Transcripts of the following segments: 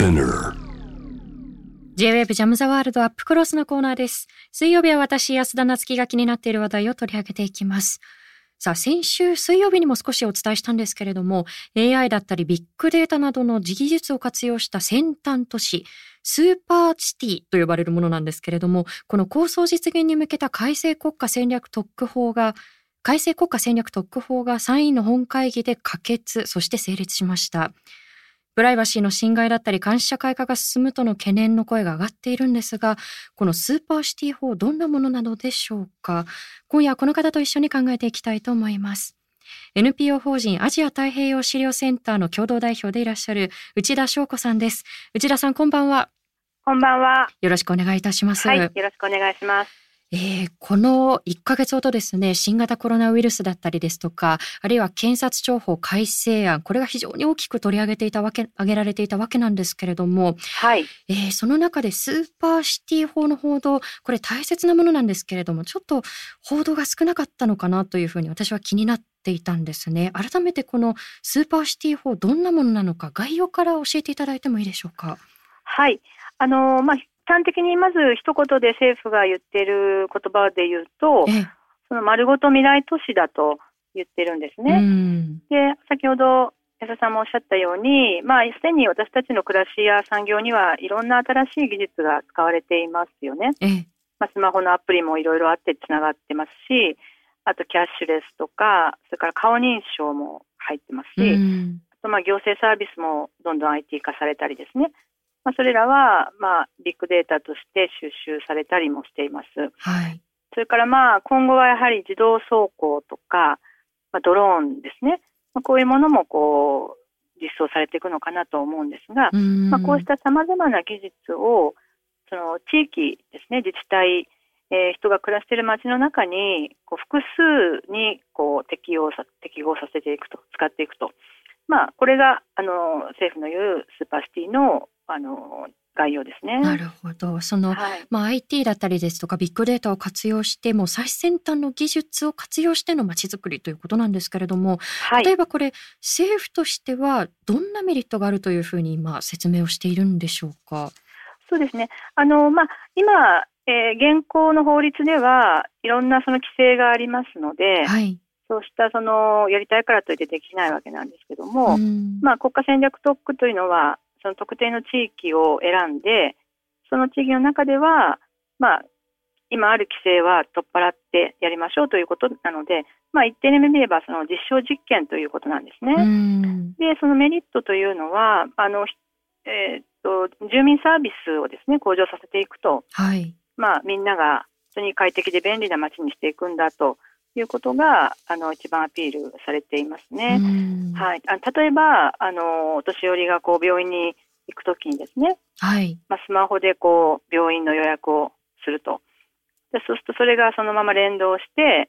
Spinner J-WAVE ジャムザワールドアップクロスのコーナーです。水曜日は私安田夏樹が気になっている話題を取り上げていきます。さあ、先週水曜日にも少しお伝えしたんですけれども、 AI だったりビッグデータなどの技術を活用した先端都市スーパーシティと呼ばれるものなんですけれども、この構想実現に向けた改正国家戦略特区法が参院の本会議で可決、そして成立しました。プライバシーの侵害だったり監視社会化が進むとの懸念の声が上がっているんですが、このスーパーシティ法、どんなものなのでしょうか。今夜はこの方と一緒に考えていきたいと思います。 NPO 法人アジア太平洋資料センターの共同代表でいらっしゃる内田翔子さんです。内田さん、こんばんは。こんばんは。よろしくお願いいたします。はい、よろしくお願いします。この1ヶ月ほどですね、新型コロナウイルスだったりですとか、あるいは検察庁法改正案、これが非常に大きく取り上げていたわけ、上げられていたわけなんですけれども、はい。その中でスーパーシティ法の報道、これ大切なものなんですけれども、ちょっと報道が少なかったのかなというふうに私は気になっていたんですね。改めてこのスーパーシティ法、どんなものなのか、概要から教えていただいてもいいでしょうか。はい。端的にまず一言で政府が言っている言葉で言うと、その丸ごと未来都市だと言ってるんですね。で、先ほど安田さんもおっしゃったように、すでに私たちの暮らしや産業にはいろんな新しい技術が使われていますよね。スマホのアプリもいろいろあってつながってますし、あとキャッシュレスとか、それから顔認証も入ってますし、あと行政サービスもどんどん IT 化されたりですね。それらはビッグデータとして収集されたりもしています。はい、それから今後はやはり自動走行とか、ドローンですね、こういうものもこう実装されていくのかなと思うんですが、こうしたさまざまな技術をその地域ですね、自治体、人が暮らしている街の中にこう複数にこう適合させていくと、使っていくと、これが政府の言うスーパーシティの概要ですね。なるほど。その、はい、IT だったりですとかビッグデータを活用して、もう最先端の技術を活用しての街づくりということなんですけれども、はい、例えばこれ政府としてはどんなメリットがあるというふうに今説明をしているんでしょうか。そうですね。今、現行の法律ではいろんなその規制がありますので、はい、そうしたそのやりたいからといってできないわけなんですけども、国家戦略特区というのはその特定の地域を選んで、その地域の中では、今ある規制は取っ払ってやりましょうということなので、一定に見ればその実証実験ということなんですね。で、そのメリットというのは住民サービスをですね、向上させていくと、はい、みんなが本当に快適で便利な街にしていくんだということが一番アピールされていますね。はい、例えばお年寄りがこう病院に行くときにですね、はい、スマホでこう病院の予約をすると、でそうするとそれがそのまま連動して、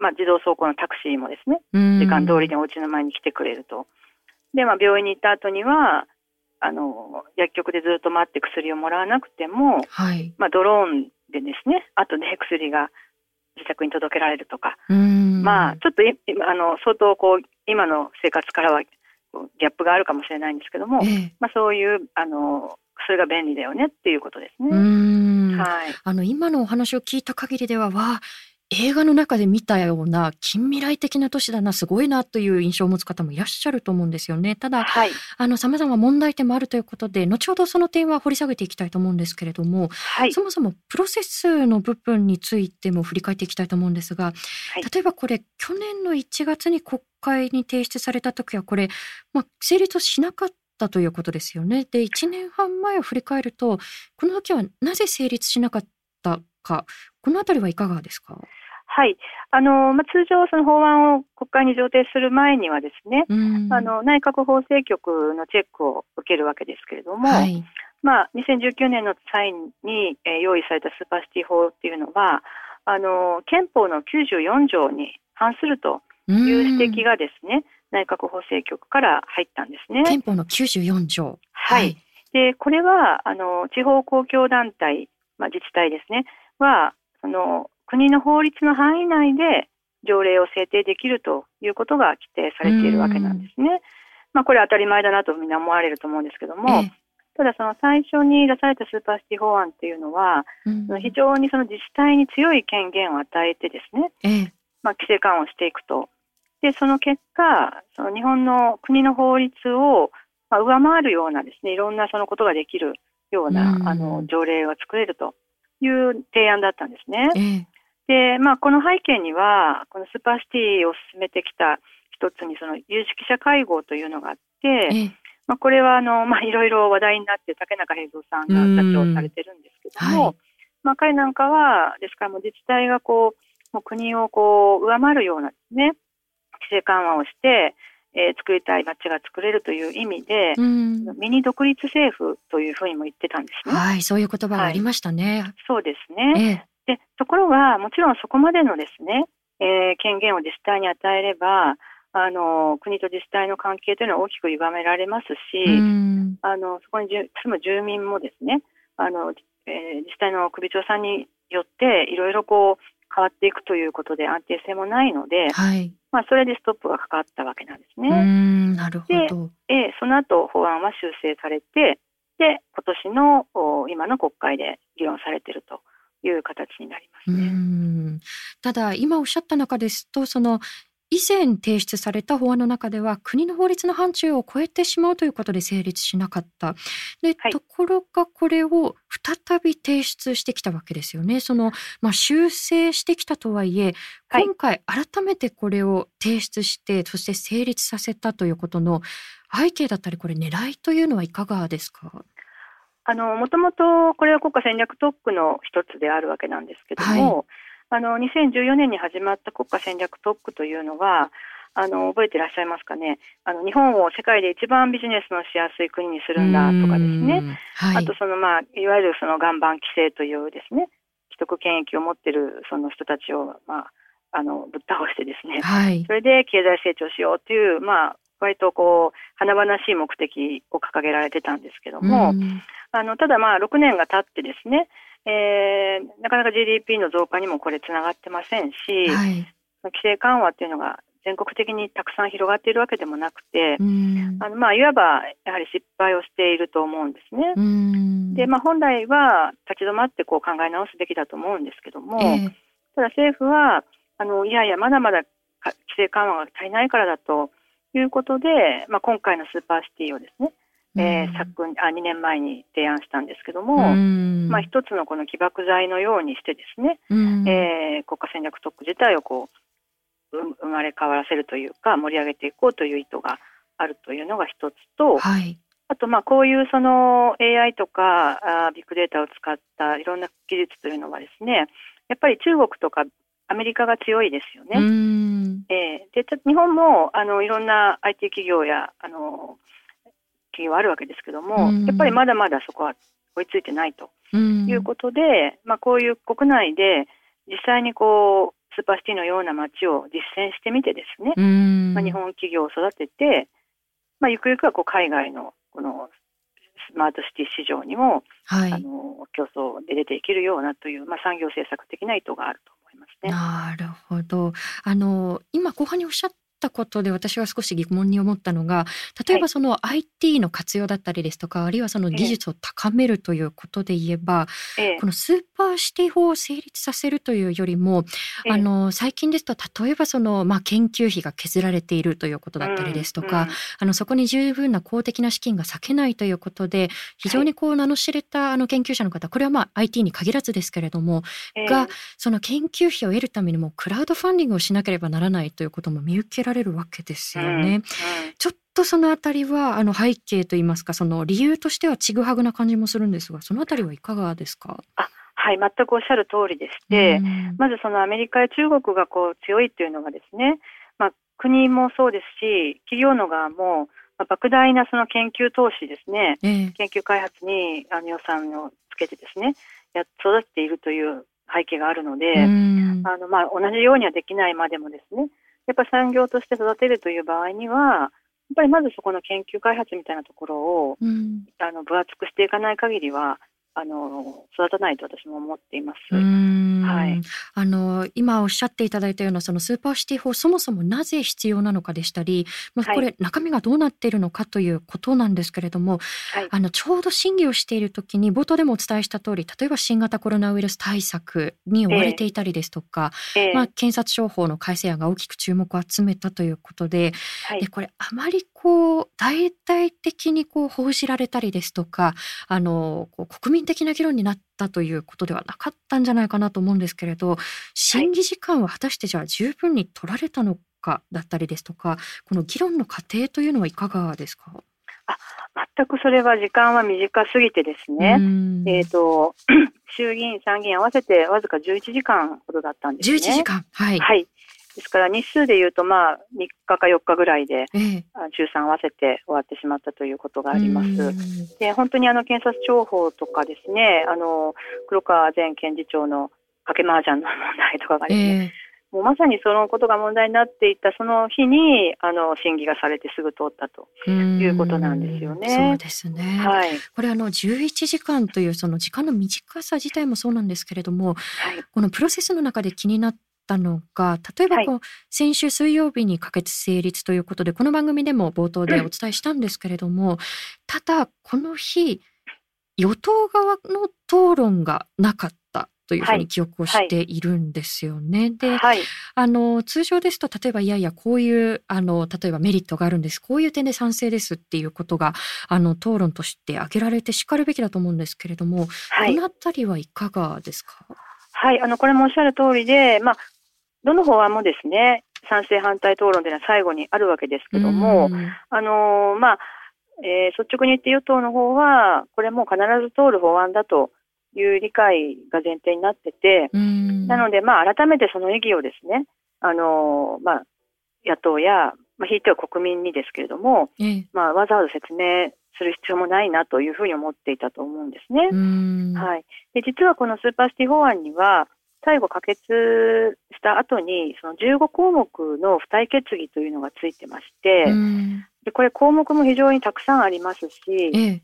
自動走行のタクシーもですね、時間通りにお家の前に来てくれると。で、病院に行った後には薬局でずっと待って薬をもらわなくても、はい、ドローンでですね、後で薬が自宅に届けられるとか、ちょっと相当こう今の生活からはギャップがあるかもしれないんですけども、そういうそれが便利だよねっていうことですね。はい、今のお話を聞いた限りでは、映画の中で見たような近未来的な都市だな、すごいなという印象を持つ方もいらっしゃると思うんですよね。ただ、はい、様々問題点もあるということで、後ほどその点は掘り下げていきたいと思うんですけれども、はい、そもそもプロセスの部分についても振り返っていきたいと思うんですが、はい、例えばこれ去年の1月に国会に提出された時はこれ、成立しなかったということですよね。で、1年半前を振り返ると、この時はなぜ成立しなかったか、このあたりはいかがですか。はい、通常その法案を国会に上呈する前にはですね、内閣法制局のチェックを受けるわけですけれども、はい、2019年の際に用意されたスーパーシティ法っていうのは憲法の94条に反するという指摘がですね、内閣法制局から入ったんですね。憲法の94条、はい、でこれは地方公共団体、自治体ですねは国の法律の範囲内で条例を制定できるということが規定されているわけなんですね。これは当たり前だなとみんな思われると思うんですけども、ただその最初に出されたスーパーシティ法案っていうのは、うん、非常にその自治体に強い権限を与えてですね、規制緩和をしていくと。でその結果、その日本の国の法律を上回るようなですね、いろんなそのことができるような、うん、条例を作れるという提案だったんですね。で、この背景にはこのスーパーシティを進めてきた一つにその有識者会合というのがあって、これはいろいろ話題になって竹中平蔵さんが座長されてるんですけども、彼なんかはですからもう自治体がこうもう国をこう上回るようなですね、規制緩和をして、作りたい街が作れるという意味で、ミニ独立政府というふうにも言ってたんですね。はい、そういう言葉がありましたね。はい、そうですね。でところがもちろんそこまでのですね、権限を自治体に与えれば国と自治体の関係というのは大きく歪められますし、そこに住む住民もですね自治体の首長さんによっていろいろこう変わっていくということで安定性もないので、それでストップがかかったわけなんですね。なるほど。で、その後法案は修正されて、で今年の今の国会で議論されているという形になりますね。ただ今おっしゃった中ですと、その以前提出された法案の中では国の法律の範疇を超えてしまうということで成立しなかったで、ところがこれを再び提出してきたわけですよね。その、修正してきたとはいえ、今回改めてこれを提出して、そして成立させたということの背景だったり、これ狙いというのはいかがですか？もともとこれは国家戦略特区の一つであるわけなんですけども、2014年に始まった国家戦略特区というのは覚えていらっしゃいますかね。日本を世界で一番ビジネスのしやすい国にするんだとかですね、あとその、いわゆるその岩盤規制というですね、既得権益を持っているその人たちを、ぶっ倒してですね、それで経済成長しようという、割とこう華々しい目的を掲げられてたんですけども、ただ6年が経ってですね、なかなか GDP の増加にもこれつながってませんし、規制緩和というのが全国的にたくさん広がっているわけでもなくて、いわばやはり失敗をしていると思うんですね。で、本来は立ち止まってこう考え直すべきだと思うんですけども、ただ政府はまだまだ規制緩和が足りないからだということで、今回のスーパーシティをですね、2年前に提案したんですけども、一つのこの起爆剤のようにしてですね、国家戦略特区自体をこう生まれ変わらせるというか盛り上げていこうという意図があるというのが一つと、あとこういうその AI とかビッグデータを使ったいろんな技術というのはですね、やっぱり中国とかアメリカが強いですよね。で日本もいろんな IT 企業や企業はあるわけですけども、やっぱりまだまだそこは追いついてないということで、こういう国内で実際にこうスーパーシティのような街を実践してみてですね、日本企業を育てて、ゆくゆくはこう海外のこのスマートシティ市場にも、競争で出ていけるようなという、産業政策的な意図があると思いますね。なるほど。今後半におっしゃったことで私は少し疑問に思ったのが、例えばその IT の活用だったりですとか、あるいはその技術を高めるということで言えば、このスーパーシティ法を成立させるというよりも、最近ですと例えばその、研究費が削られているということだったりですとか、そこに十分な公的な資金が割けないということで、非常にこう名の知れた研究者の方、これはIT に限らずですけれども、がその研究費を得るためにもクラウドファンディングをしなければならないということも見受けられれるわけですよね。ちょっとそのあたりは背景といいますか、その理由としてはちぐはぐな感じもするんですが、そのあたりはいかがですか？全くおっしゃる通りでして、まずそのアメリカや中国がこう強いというのがですね、国もそうですし企業の側も、莫大なその研究投資ですね、研究開発に予算をつけてですね育てているという背景があるので、同じようにはできないまでもですね、やっぱり産業として育てるという場合には、やっぱりまずそこの研究開発みたいなところを、分厚くしていかない限りは育たないと私も思っています。はい、今おっしゃっていただいたようなそのスーパーシティ法、そもそもなぜ必要なのかでしたり、まあ、これ、はい、中身がどうなっているのかということなんですけれども、はい、ちょうど審議をしているときに冒頭でもお伝えした通り、例えば新型コロナウイルス対策に追われていたりですとか、まあ、検察庁法の改正案が大きく注目を集めたということで、はい、でこれあまりこう大々的にこう報じられたりですとか、こう国民的な議論になったということではなかったんじゃないかなと思うんですけれど、審議時間は果たしてじゃあ十分に取られたのかだったりですとか、この議論の過程というのはいかがですか？全くそれは時間は短すぎてですね、衆議院参議院合わせてわずか11時間ほどだったんですね。11時間、はい、はい、ですから日数でいうと、まあ、3日か4日ぐらいで、中3合わせて終わってしまったということがあります。で本当に検察庁法とかですね、黒川前検事長の賭け麻雀の問題とかがですね、もうまさにそのことが問題になっていたその日に審議がされてすぐ通ったということなんですよね。そうですね、はい、これ11時間というその時間の短さ自体もそうなんですけれども、はい、このプロセスの中で気になってのが、例えばこう、はい、先週水曜日に可決成立ということでこの番組でも冒頭でお伝えしたんですけれども、ただこの日与党側の討論がなかったというふうに記憶をしているんですよね。はい、で、はい、通常ですと例えばいやいやこういう例えばメリットがあるんです、こういう点で賛成ですっていうことが討論として挙げられてしかるべきだと思うんですけれども、はい、このあたりはいかがですか？はい、これもおっしゃる通りで、まあどの法案もですね、賛成反対討論というのは最後にあるわけですけども、まあ、率直に言って与党の方はこれもう必ず通る法案だという理解が前提になってて、なので、まあ、改めてその意義をですね、まあ、野党や、まあ、ひいては国民にですけれども、まあ、わざわざ説明する必要もないなというふうに思っていたと思うんですね。はい、で実はこのスーパーシティ法案には最後可決した後にその15項目の付帯決議というのがついてまして、でこれ項目も非常にたくさんありますし、一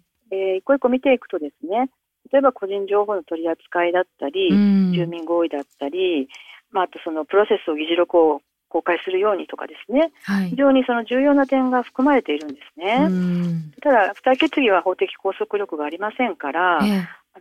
個一個見ていくとですね、例えば個人情報の取り扱いだったり、住民合意だったり、まあ、あとそのプロセスを議事録を公開するようにとかですね、はい、非常にその重要な点が含まれているんですね。ただ付帯決議は法的拘束力がありませんから、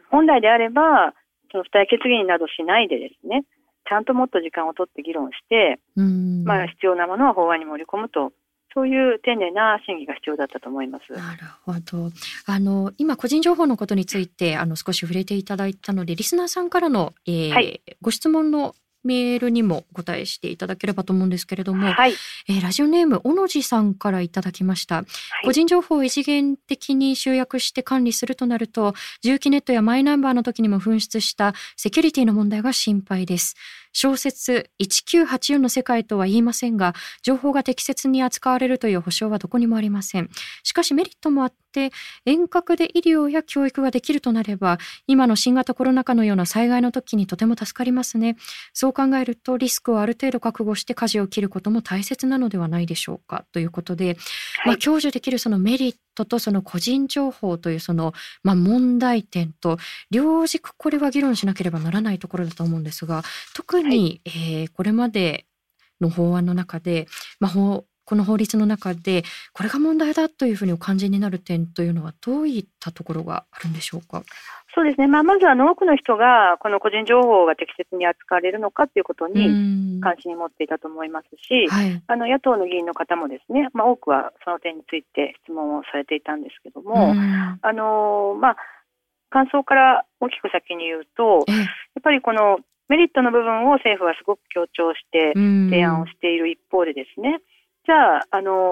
本来であればその付帯決議などしないでですね、ちゃんともっと時間を取って議論して、まあ、必要なものは法案に盛り込むと、そういう丁寧な審議が必要だったと思います。なるほど。今個人情報のことについて少し触れていただいたので、リスナーさんからの、はい、ご質問のメールにもご対応していただければと思うんですけれども、はい、ラジオネームおのじさんからいただきました。はい、個人情報を一元的に集約して管理するとなると、住基ネットやマイナンバーの時にも紛失したセキュリティの問題が心配です。小説1984の世界とは言いませんが、情報が適切に扱われるという保証はどこにもありません。しかしメリットもあって遠隔で医療や教育ができるとなれば、今の新型コロナ禍のような災害の時にとても助かりますね。そう考えるとリスクをある程度覚悟して舵を切ることも大切なのではないでしょうか、ということで、まあ、享受できるそのメリットとその個人情報というその、まあ、問題点と両軸、これは議論しなければならないところだと思うんですが、特に、これまでの法案の中で、まあ、この法律の中でこれが問題だというふうにお感じになる点というのはどういったところがあるんでしょうか？そうですね、まあ、まずは多くの人がこの個人情報が適切に扱われるのかということに関心を持っていたと思いますし、はい、野党の議員の方もですね、まあ、多くはその点について質問をされていたんですけども、まあ、感想から大きく先に言うと、やっぱりこのメリットの部分を政府はすごく強調して提案をしている一方でですね、じゃあ、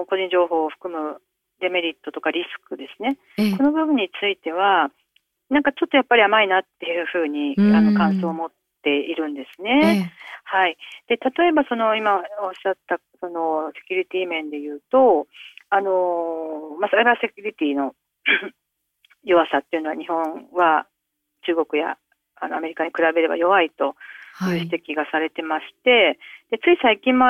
個人情報を含むデメリットとかリスクですね、この部分についてはなんかちょっとやっぱり甘いなっていうふうに感想を持っているんですね。はい、で例えばその今おっしゃったそのセキュリティ面でいうと、サイバーセキュリティの弱さっていうのは日本は中国やアメリカに比べれば弱いという指摘がされてまして、はい、でつい最近も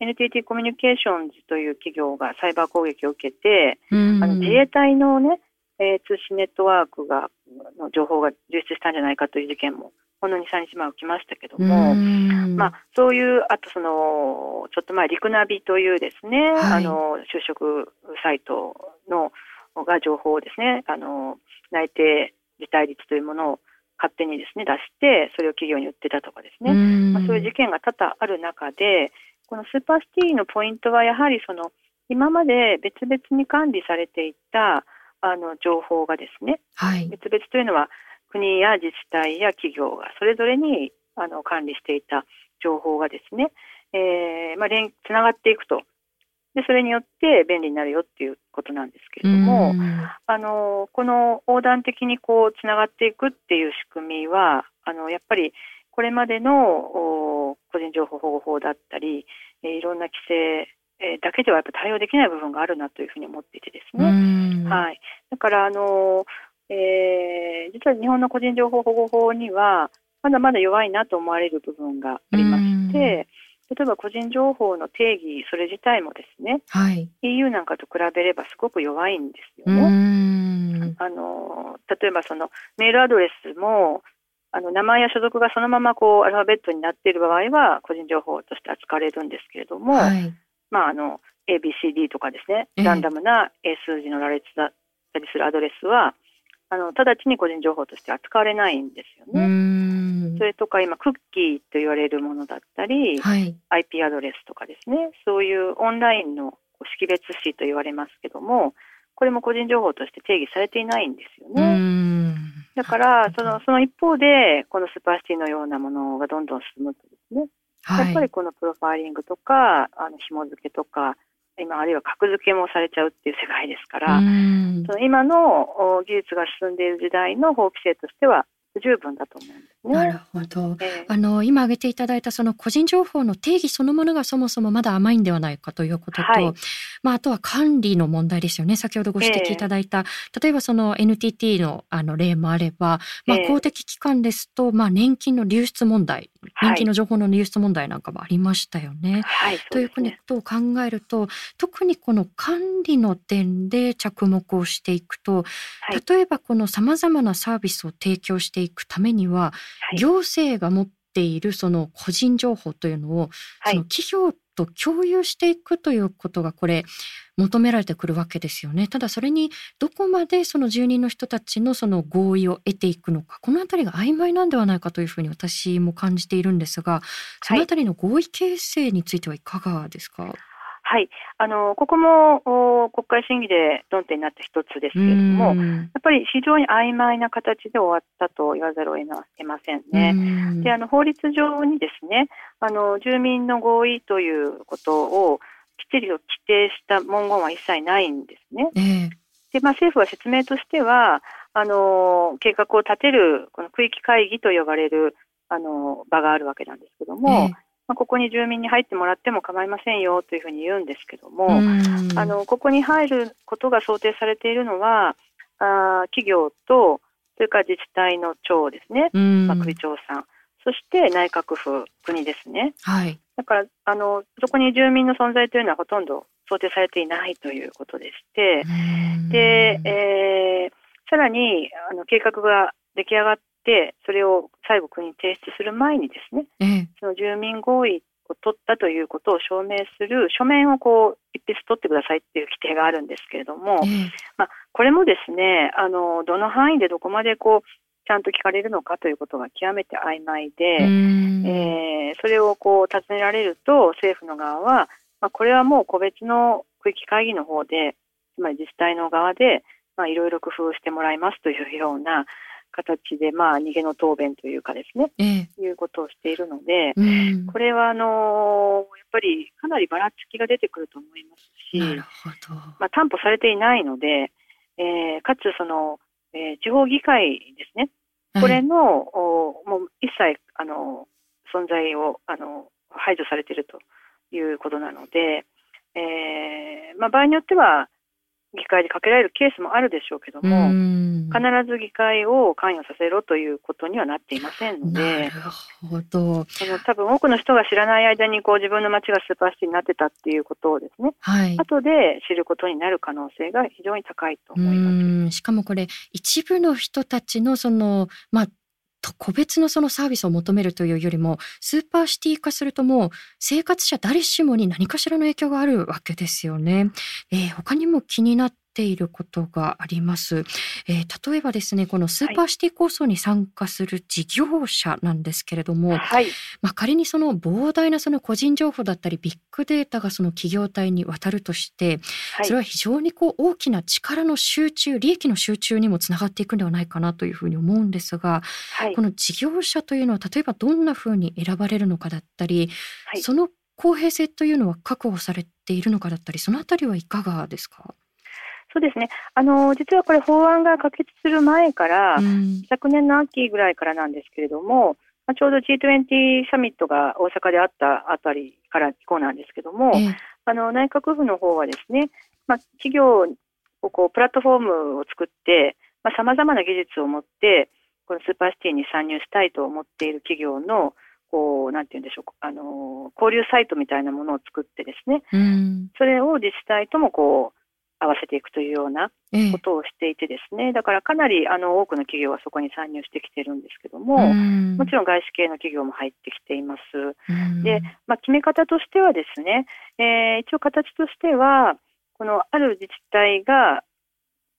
NTT コミュニケーションズという企業がサイバー攻撃を受けて、自衛隊のね通信ネットワークがの情報が流出したんじゃないかという事件もほんの 2,3 日前起きましたけども、まあ、そういうあとそのちょっと前リクナビというですね、はい、就職サイトのが情報をですね内定辞退率というものを勝手にですね出してそれを企業に売ってたとかですね、まあ、そういう事件が多々ある中でこのスーパーシティのポイントはやはりその今まで別々に管理されていた情報がですね、はい、別々というのは国や自治体や企業がそれぞれに管理していた情報がですね、まあ、つながっていくとでそれによって便利になるよっていうことなんですけれどもこの横断的にこうつながっていくっていう仕組みはやっぱりこれまでの個人情報保護法だったりいろんな規制だけではやっぱ対応できない部分があるなというふうに思っていてですね、はい、だから実は日本の個人情報保護法にはまだまだ弱いなと思われる部分がありまして例えば個人情報の定義それ自体もですね、はい、EU なんかと比べればすごく弱いんですよね例えばそのメールアドレスも名前や所属がそのままこうアルファベットになっている場合は個人情報として扱われるんですけれども、はいまあ、ABCD とかですねランダムな英数字の羅列だったりするアドレスは直ちに個人情報として扱われないんですよねそれとか今クッキーと言われるものだったり、はい、IP アドレスとかですねそういうオンラインの識別子と言われますけどもこれも個人情報として定義されていないんですよねだからその一方でこのスーパーシティのようなものがどんどん進むとですね、はい、やっぱりこのプロファイリングとか紐付けとか今あるいは格付けもされちゃうっていう世界ですからその今の技術が進んでいる時代の法規制としては不十分だと思うんですね。なるほど、今挙げていただいたその個人情報の定義そのものがそもそもまだ甘いんではないかということと、はいまあ、あとは管理の問題ですよね。先ほどご指摘いただいた、例えばその NTT の、例もあれば、まあ、公的機関ですと、まあ、年金の流出問題年金の情報の流出問題なんかもありましたよね、はい、ということを考えると特にこの管理の点で着目をしていくと、はい、例えばこのさまざまなサービスを提供していくためには、はい、行政が持っているその個人情報というのを、はい、その企業と共有していくということがこれ求められてくるわけですよね。ただそれにどこまでその住人の人たちのその合意を得ていくのかこのあたりが曖昧なんではないかというふうに私も感じているんですがそのあたりの合意形成についてはいかがですか。はい、はい、ここも国会審議で論点になった一つですけれどもやっぱり非常に曖昧な形で終わったと言わざるを得ませんね。で法律上にですね住民の合意ということをきっちりと規定した文言は一切ないんですね。で、まあ、政府は説明としては計画を立てるこの区域会議と呼ばれる場があるわけなんですけども、まあ、ここに住民に入ってもらっても構いませんよというふうに言うんですけどもここに入ることが想定されているのは企業とそれから自治体の長ですね、まあ、首長さんそして内閣府国ですね、はい、だからそこに住民の存在というのはほとんど想定されていないということでしてで、さらに計画が出来上がってそれを最後国に提出する前にですね、その住民合意を取ったということを証明する書面をこう一筆取ってくださいっていう規定があるんですけれども、まあ、これもですねどの範囲でどこまでこうちゃんと聞かれるのかということが極めて曖昧で、それをこう尋ねられると政府の側は、まあ、これはもう個別の区域会議の方でつまり自治体の側でいろいろ工夫してもらいますというような形で、まあ、逃げの答弁というかですね、いうことをしているので、これはやっぱりかなりばらつきが出てくると思いますし、なるほど、まあ、担保されていないので、かつその地方議会ですねこれの、はい、もう一切存在を排除されているということなので、まあ、場合によっては議会でかけられるケースもあるでしょうけども、必ず議会を関与させろということにはなっていませんので、なるほど、多分多くの人が知らない間に自分の町がスーパーシティになってたっていうことをですね、はい、後で知ることになる可能性が非常に高いと思います。しかもこれ一部の人たちの個別のそのサービスを求めるというよりも、スーパーシティ化するともう生活者誰しもに何かしらの影響があるわけですよね。他にも気になっていることがあります。例えばですね、このスーパーシティ構想に参加する事業者なんですけれども、はい、仮にその膨大なその個人情報だったりビッグデータがその企業体に渡るとして、それは非常に大きな力の集中、利益の集中にもつながっていくんではないかなというふうに思うんですが、はい、この事業者というのは例えばどんなふうに選ばれるのかだったり、はい、その公平性というのは確保されているのかだったり、そのあたりはいかがですか？そうですね、実はこれ法案が可決する前から、昨年の秋ぐらいからなんですけれども、ちょうど G20 サミットが大阪であったあたりから以降なんですけども、内閣府の方はですね、企業をプラットフォームを作って、様々な技術を持ってこのスーパーシティに参入したいと思っている企業のなんていうんでしょう、交流サイトみたいなものを作ってですね、それを自治体とも合わせていくというようなことをしていてですね、だからかなり多くの企業はそこに参入してきてるんですけども、もちろん外資系の企業も入ってきています。で、決め方としてはですね、一応形としては、ある自治体が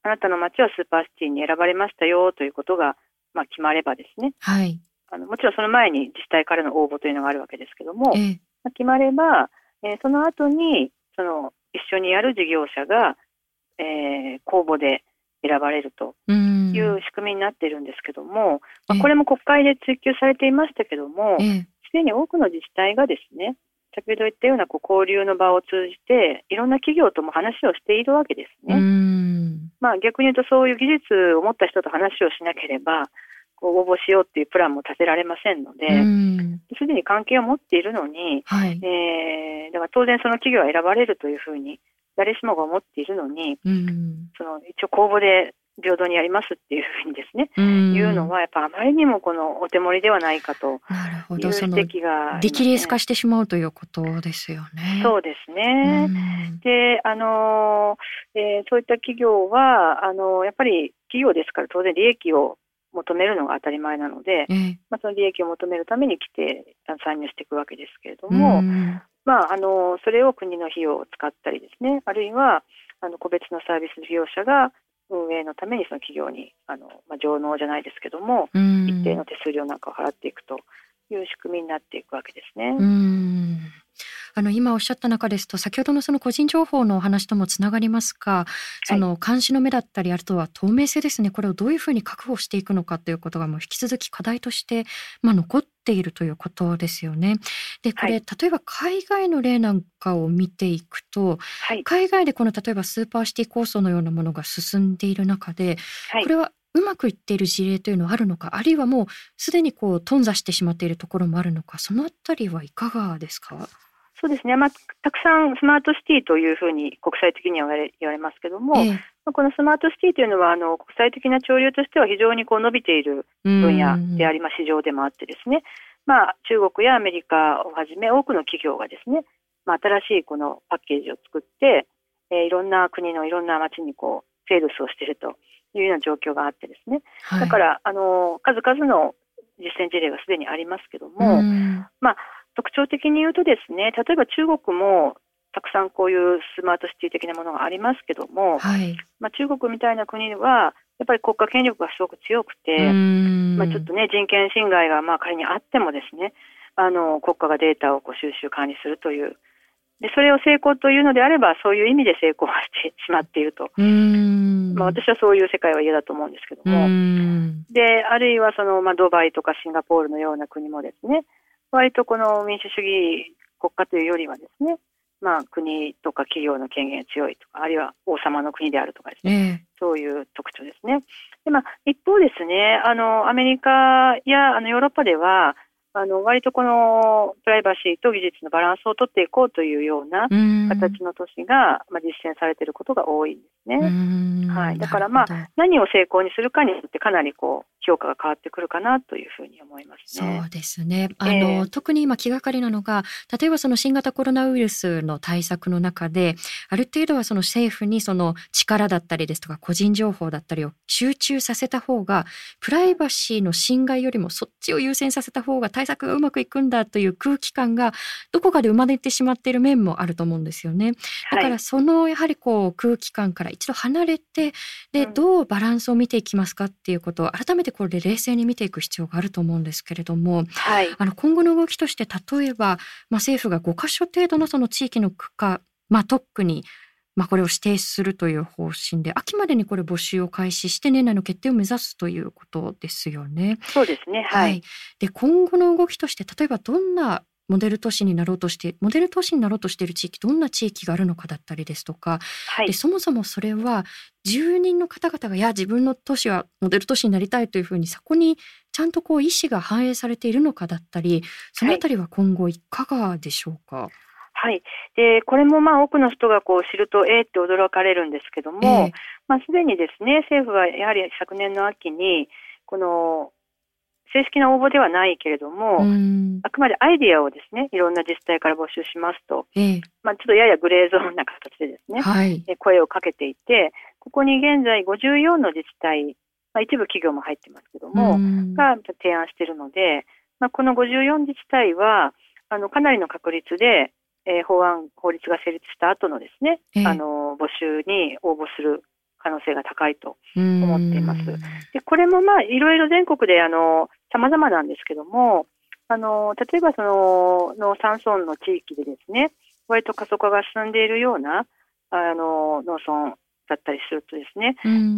あなたの町はスーパーシティに選ばれましたよということが、決まればですね、はい、もちろんその前に自治体からの応募というのがあるわけですけども、決まれば、その後に一緒にやる事業者が公募で選ばれるという仕組みになっているんですけども、これも国会で追及されていましたけども、すでに多くの自治体がですね、先ほど言ったような交流の場を通じていろんな企業とも話をしているわけですね。逆に言うと、そういう技術を持った人と話をしなければ応募しようっていうプランも立てられませんので、すでに関係を持っているのに、だから当然その企業は選ばれるというふうに誰しもが思っているのに、一応公募で平等にやりますっていうふうにですね、言うのはやっぱあまりにもお手盛りではないかという指摘が、リキレース化してしまうということですよね。そうですね。で、そういった企業はやっぱり企業ですから当然利益を求めるのが当たり前なので、その利益を求めるために来て参入していくわけですけれども、それを国の費用を使ったりですね、あるいは個別のサービス利用者が運営のためにその企業に上納じゃないですけども、一定の手数料なんかを払っていくという仕組みになっていくわけですね。今おっしゃった中ですと、先ほどのその個人情報のお話ともつながりますが、監視の目だったり、あとは透明性ですね、これをどういうふうに確保していくのかということがもう引き続き課題として、残っているということですよね。で、これ、例えば海外の例なんかを見ていくと、海外で例えばスーパーシティ構想のようなものが進んでいる中で、これはうまくいっている事例というのはあるのか、あるいはもうすでに頓挫してしまっているところもあるのか、そのあたりはいかがですか？そうですね、たくさんスマートシティというふうに国際的には言われますけども、このスマートシティというのは国際的な潮流としては非常に伸びている分野であり、市場でもあってですね、中国やアメリカをはじめ多くの企業がですね、新しいパッケージを作って、いろんな国のいろんな町にセールスをしているというような状況があってですね、だから数々の実践事例がすでにありますけども、特徴的に言うとですね、例えば中国もたくさんこういうスマートシティ的なものがありますけども、中国みたいな国はやっぱり国家権力がすごく強くて、ちょっとね、人権侵害が仮にあってもですね、国家がデータを収集管理するという、でそれを成功というのであればそういう意味で成功はしてしまっていると、私はそういう世界は嫌だと思うんですけども、であるいはドバイとかシンガポールのような国もですね、割と民主主義国家というよりはですね、国とか企業の権限が強いとか、あるいは王様の国であるとかですね、そういう特徴ですね。で、一方ですね、アメリカやヨーロッパでは割とこのプライバシーと技術のバランスを取っていこうというような形の都市が実践されていることが多いんですね。はい、だから、何を成功にするかによってかなり評価が変わってくるかなというふうに思いますね。そうですね。特に今気がかりなのが、例えばその新型コロナウイルスの対策の中である程度はその政府にその力だったりですとか個人情報だったりを集中させた方が、プライバシーの侵害よりもそっちを優先させた方が対策がうまくいくんだという空気感がどこかで生まれてしまっている面もあると思うんですよね。だからそのやはり空気感から一度離れて、でどうバランスを見ていきますかっていうことを改めてこれ冷静に見ていく必要があると思うんですけれども、はい、今後の動きとして、例えば、政府が5カ所程度のその地域の区間、特に、これを指定するという方針で、秋までにこれ募集を開始して年内の決定を目指すということですよね。そうですね。はい。はい、で今後の動きとして、例えばどんなモデル都市になろうとしている地域、どんな地域があるのかだったりですとか、はい、でそもそもそれは住人の方々が、いや自分の都市はモデル都市になりたいというふうに、そこにちゃんと意思が反映されているのかだったり、そのあたりは今後いかがでしょうか。はいはい、でこれも多くの人が知るとって驚かれるんですけども、すでにですね、政府はやはり昨年の秋にこの正式な応募ではないけれども、あくまでアイディアをですね、いろんな自治体から募集しますと、ちょっとややグレーゾーンな形でですね、はい、声をかけていて、ここに現在54の自治体、一部企業も入ってますけども、が提案しているので、この54自治体はかなりの確率で、法律が成立した後のですね、募集に応募する可能性が高いと思っています。でこれもいろいろ全国で様々なんですけども、例えばその農山村の地域でですね、割と過疎化が進んでいるような農村だったりするとですね、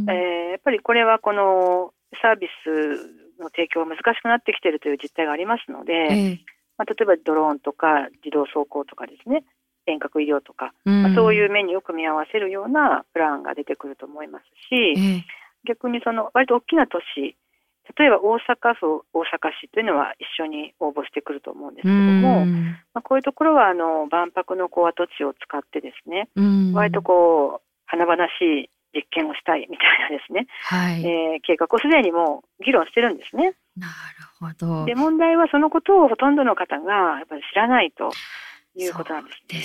やっぱりこれはこのサービスの提供が難しくなってきているという実態がありますので、例えばドローンとか自動走行とかですね、遠隔医療とか、そういうメニューを組み合わせるようなプランが出てくると思いますし、逆にその割と大きな都市、例えば大阪市というのは一緒に応募してくると思うんですけども、こういうところは万博の跡地を使ってですね、割と華々しい実験をしたいみたいなですね、計画をすでにもう議論してるんですね。なるほど。で問題はそのことをほとんどの方がやっぱり知らないということなんですね。そうで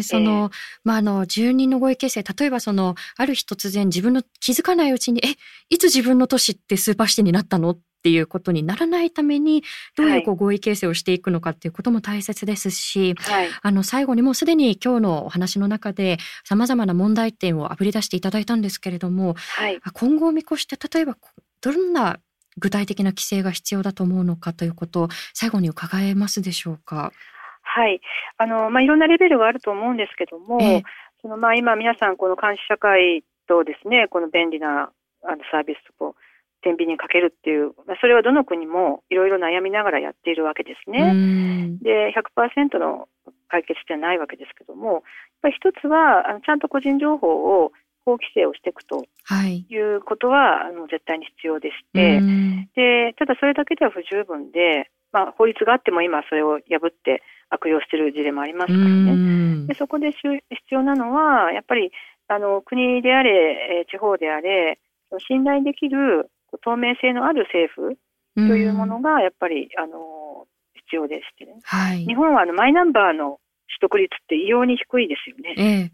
すよね。住人の合意形成、例えばある日突然自分の気づかないうちに、いつ自分の都市ってスーパーシティになったのっていうことにならないために、どういう合意形成をしていくのかっていうことも大切ですし、最後にもうすでに今日のお話の中で様々な問題点をあぶり出していただいたんですけれども、今後を見越して、例えばどんな具体的な規制が必要だと思うのかということを最後に伺えますでしょうか。はい、いろんなレベルがあると思うんですけども、今皆さんこの監視社会とですね、この便利なサービスと天秤にかけるっていう、それはどの国もいろいろ悩みながらやっているわけですね。で 100% の解決ではないわけですけども、やっぱり一つはちゃんと個人情報を法規制をしていくということは、絶対に必要でして、でただそれだけでは不十分で、法律があっても今それを破って悪用している事例もありますからね。でそこで必要なのはやっぱり国であれ地方であれ、信頼できる透明性のある政府というものがやっぱり必要でして、ね。日本はマイナンバーの取得率って異様に低いですよね。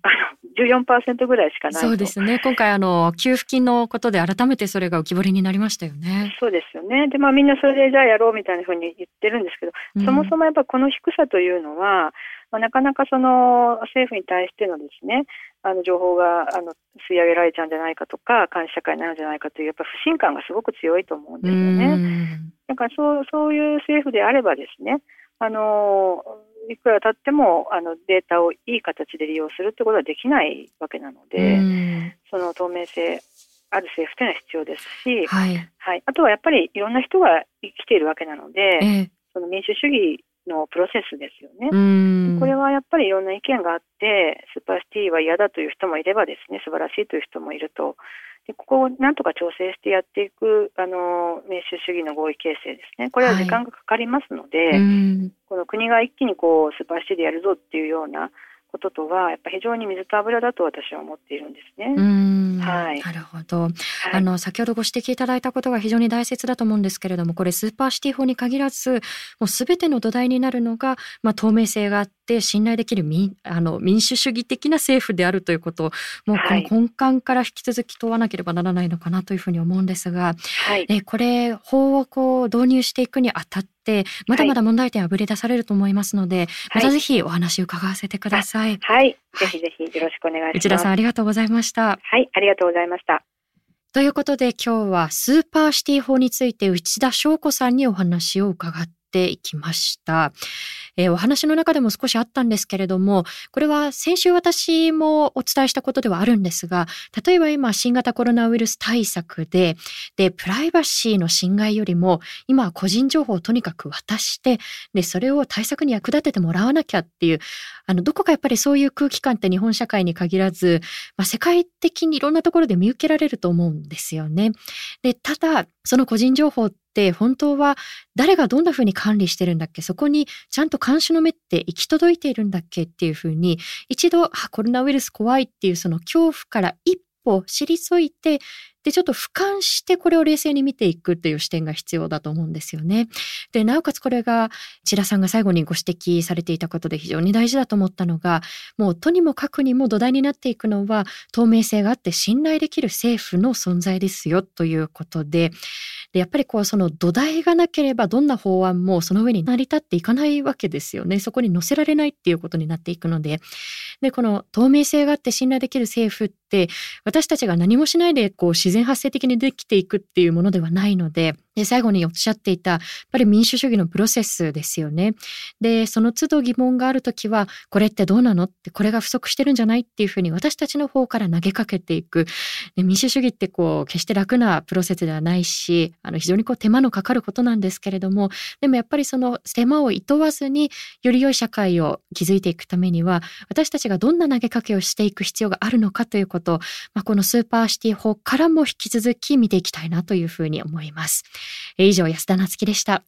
14% ぐらいしかないと。そうですね。今回給付金のことで改めてそれが浮き彫りになりましたよね。そうですよね。でみんなそれでじゃあやろうみたいなふうに言ってるんですけど、そもそもやっぱこの低さというのは、なかなかその政府に対してのですね、情報が吸い上げられちゃうんじゃないかとか、監視社会になるんじゃないかというやっぱ不信感がすごく強いと思うんですよね。だからそういう政府であればですね、いくら経ってもデータをいい形で利用するってことはできないわけなので、その透明性ある政府というのは必要ですし、あとはやっぱりいろんな人が生きているわけなので、その民主主義のプロセスですよね。これはやっぱりいろんな意見があって、スーパーシティは嫌だという人もいればですね、素晴らしいという人もいると。で、ここをなんとか調整してやっていく民主主義の合意形成ですね。これは時間がかかりますので、この国が一気にこうスーパーシティでやるぞっていうようなこととはやっぱ非常に水と油だと私は思っているんですね。はい、なるほど、はい、先ほどご指摘いただいたことが非常に大切だと思うんですけれども、これスーパーシティ法に限らずもう全ての土台になるのが、透明性があって信頼できる民主主義的な政府であるということをもうこの根幹から引き続き問わなければならないのかなというふうに思うんですが、はい、これ法をこう導入していくにあたってまだまだ問題点はぶり出されると思いますので、はい、またぜひお話伺わせてください。はい、はい、ぜひぜひよろしくお願いします。内田さんありがとうございました。はい、ありがとうございました。ということで今日はスーパーシティ法について内田祥子さんにお話を伺っていきました。お話の中でも少しあったんですけれども、これは先週私もお伝えしたことではあるんですが、例えば今新型コロナウイルス対策でプライバシーの侵害よりも今は個人情報をとにかく渡して、でそれを対策に役立ててもらわなきゃっていう、どこかやっぱりそういう空気感って日本社会に限らず、世界的にいろんなところで見受けられると思うんですよね。でただその個人情報って本当は誰がどんなふうに管理してるんだっけ、そこにちゃんと監視の目って行き届いているんだっけっていうふうに、一度コロナウイルス怖いっていうその恐怖から一歩退いて、でちょっと俯瞰してこれを冷静に見ていくという視点が必要だと思うんですよね。でなおかつこれが千田さんが最後にご指摘されていたことで非常に大事だと思ったのが、もうとにもかくにも土台になっていくのは透明性があって信頼できる政府の存在ですよということで、やっぱりこうその土台がなければどんな法案もその上に成り立っていかないわけですよね。そこに乗せられないっていうことになっていくので、この透明性があって信頼できる政府って私たちが何もしないでこう自然発生的にできていくっていうものではないので、最後におっしゃっていたやっぱり民主主義のプロセスですよね。でその都度疑問があるときはこれってどうなのって、これが不足してるんじゃないっていうふうに私たちの方から投げかけていく。で民主主義ってこう決して楽なプロセスではないし、非常にこう手間のかかることなんですけれども、でもやっぱりその手間をいとわずにより良い社会を築いていくためには私たちがどんな投げかけをしていく必要があるのかということを、このスーパーシティ法からも引き続き見ていきたいなというふうに思います。以上、安田なつきでした。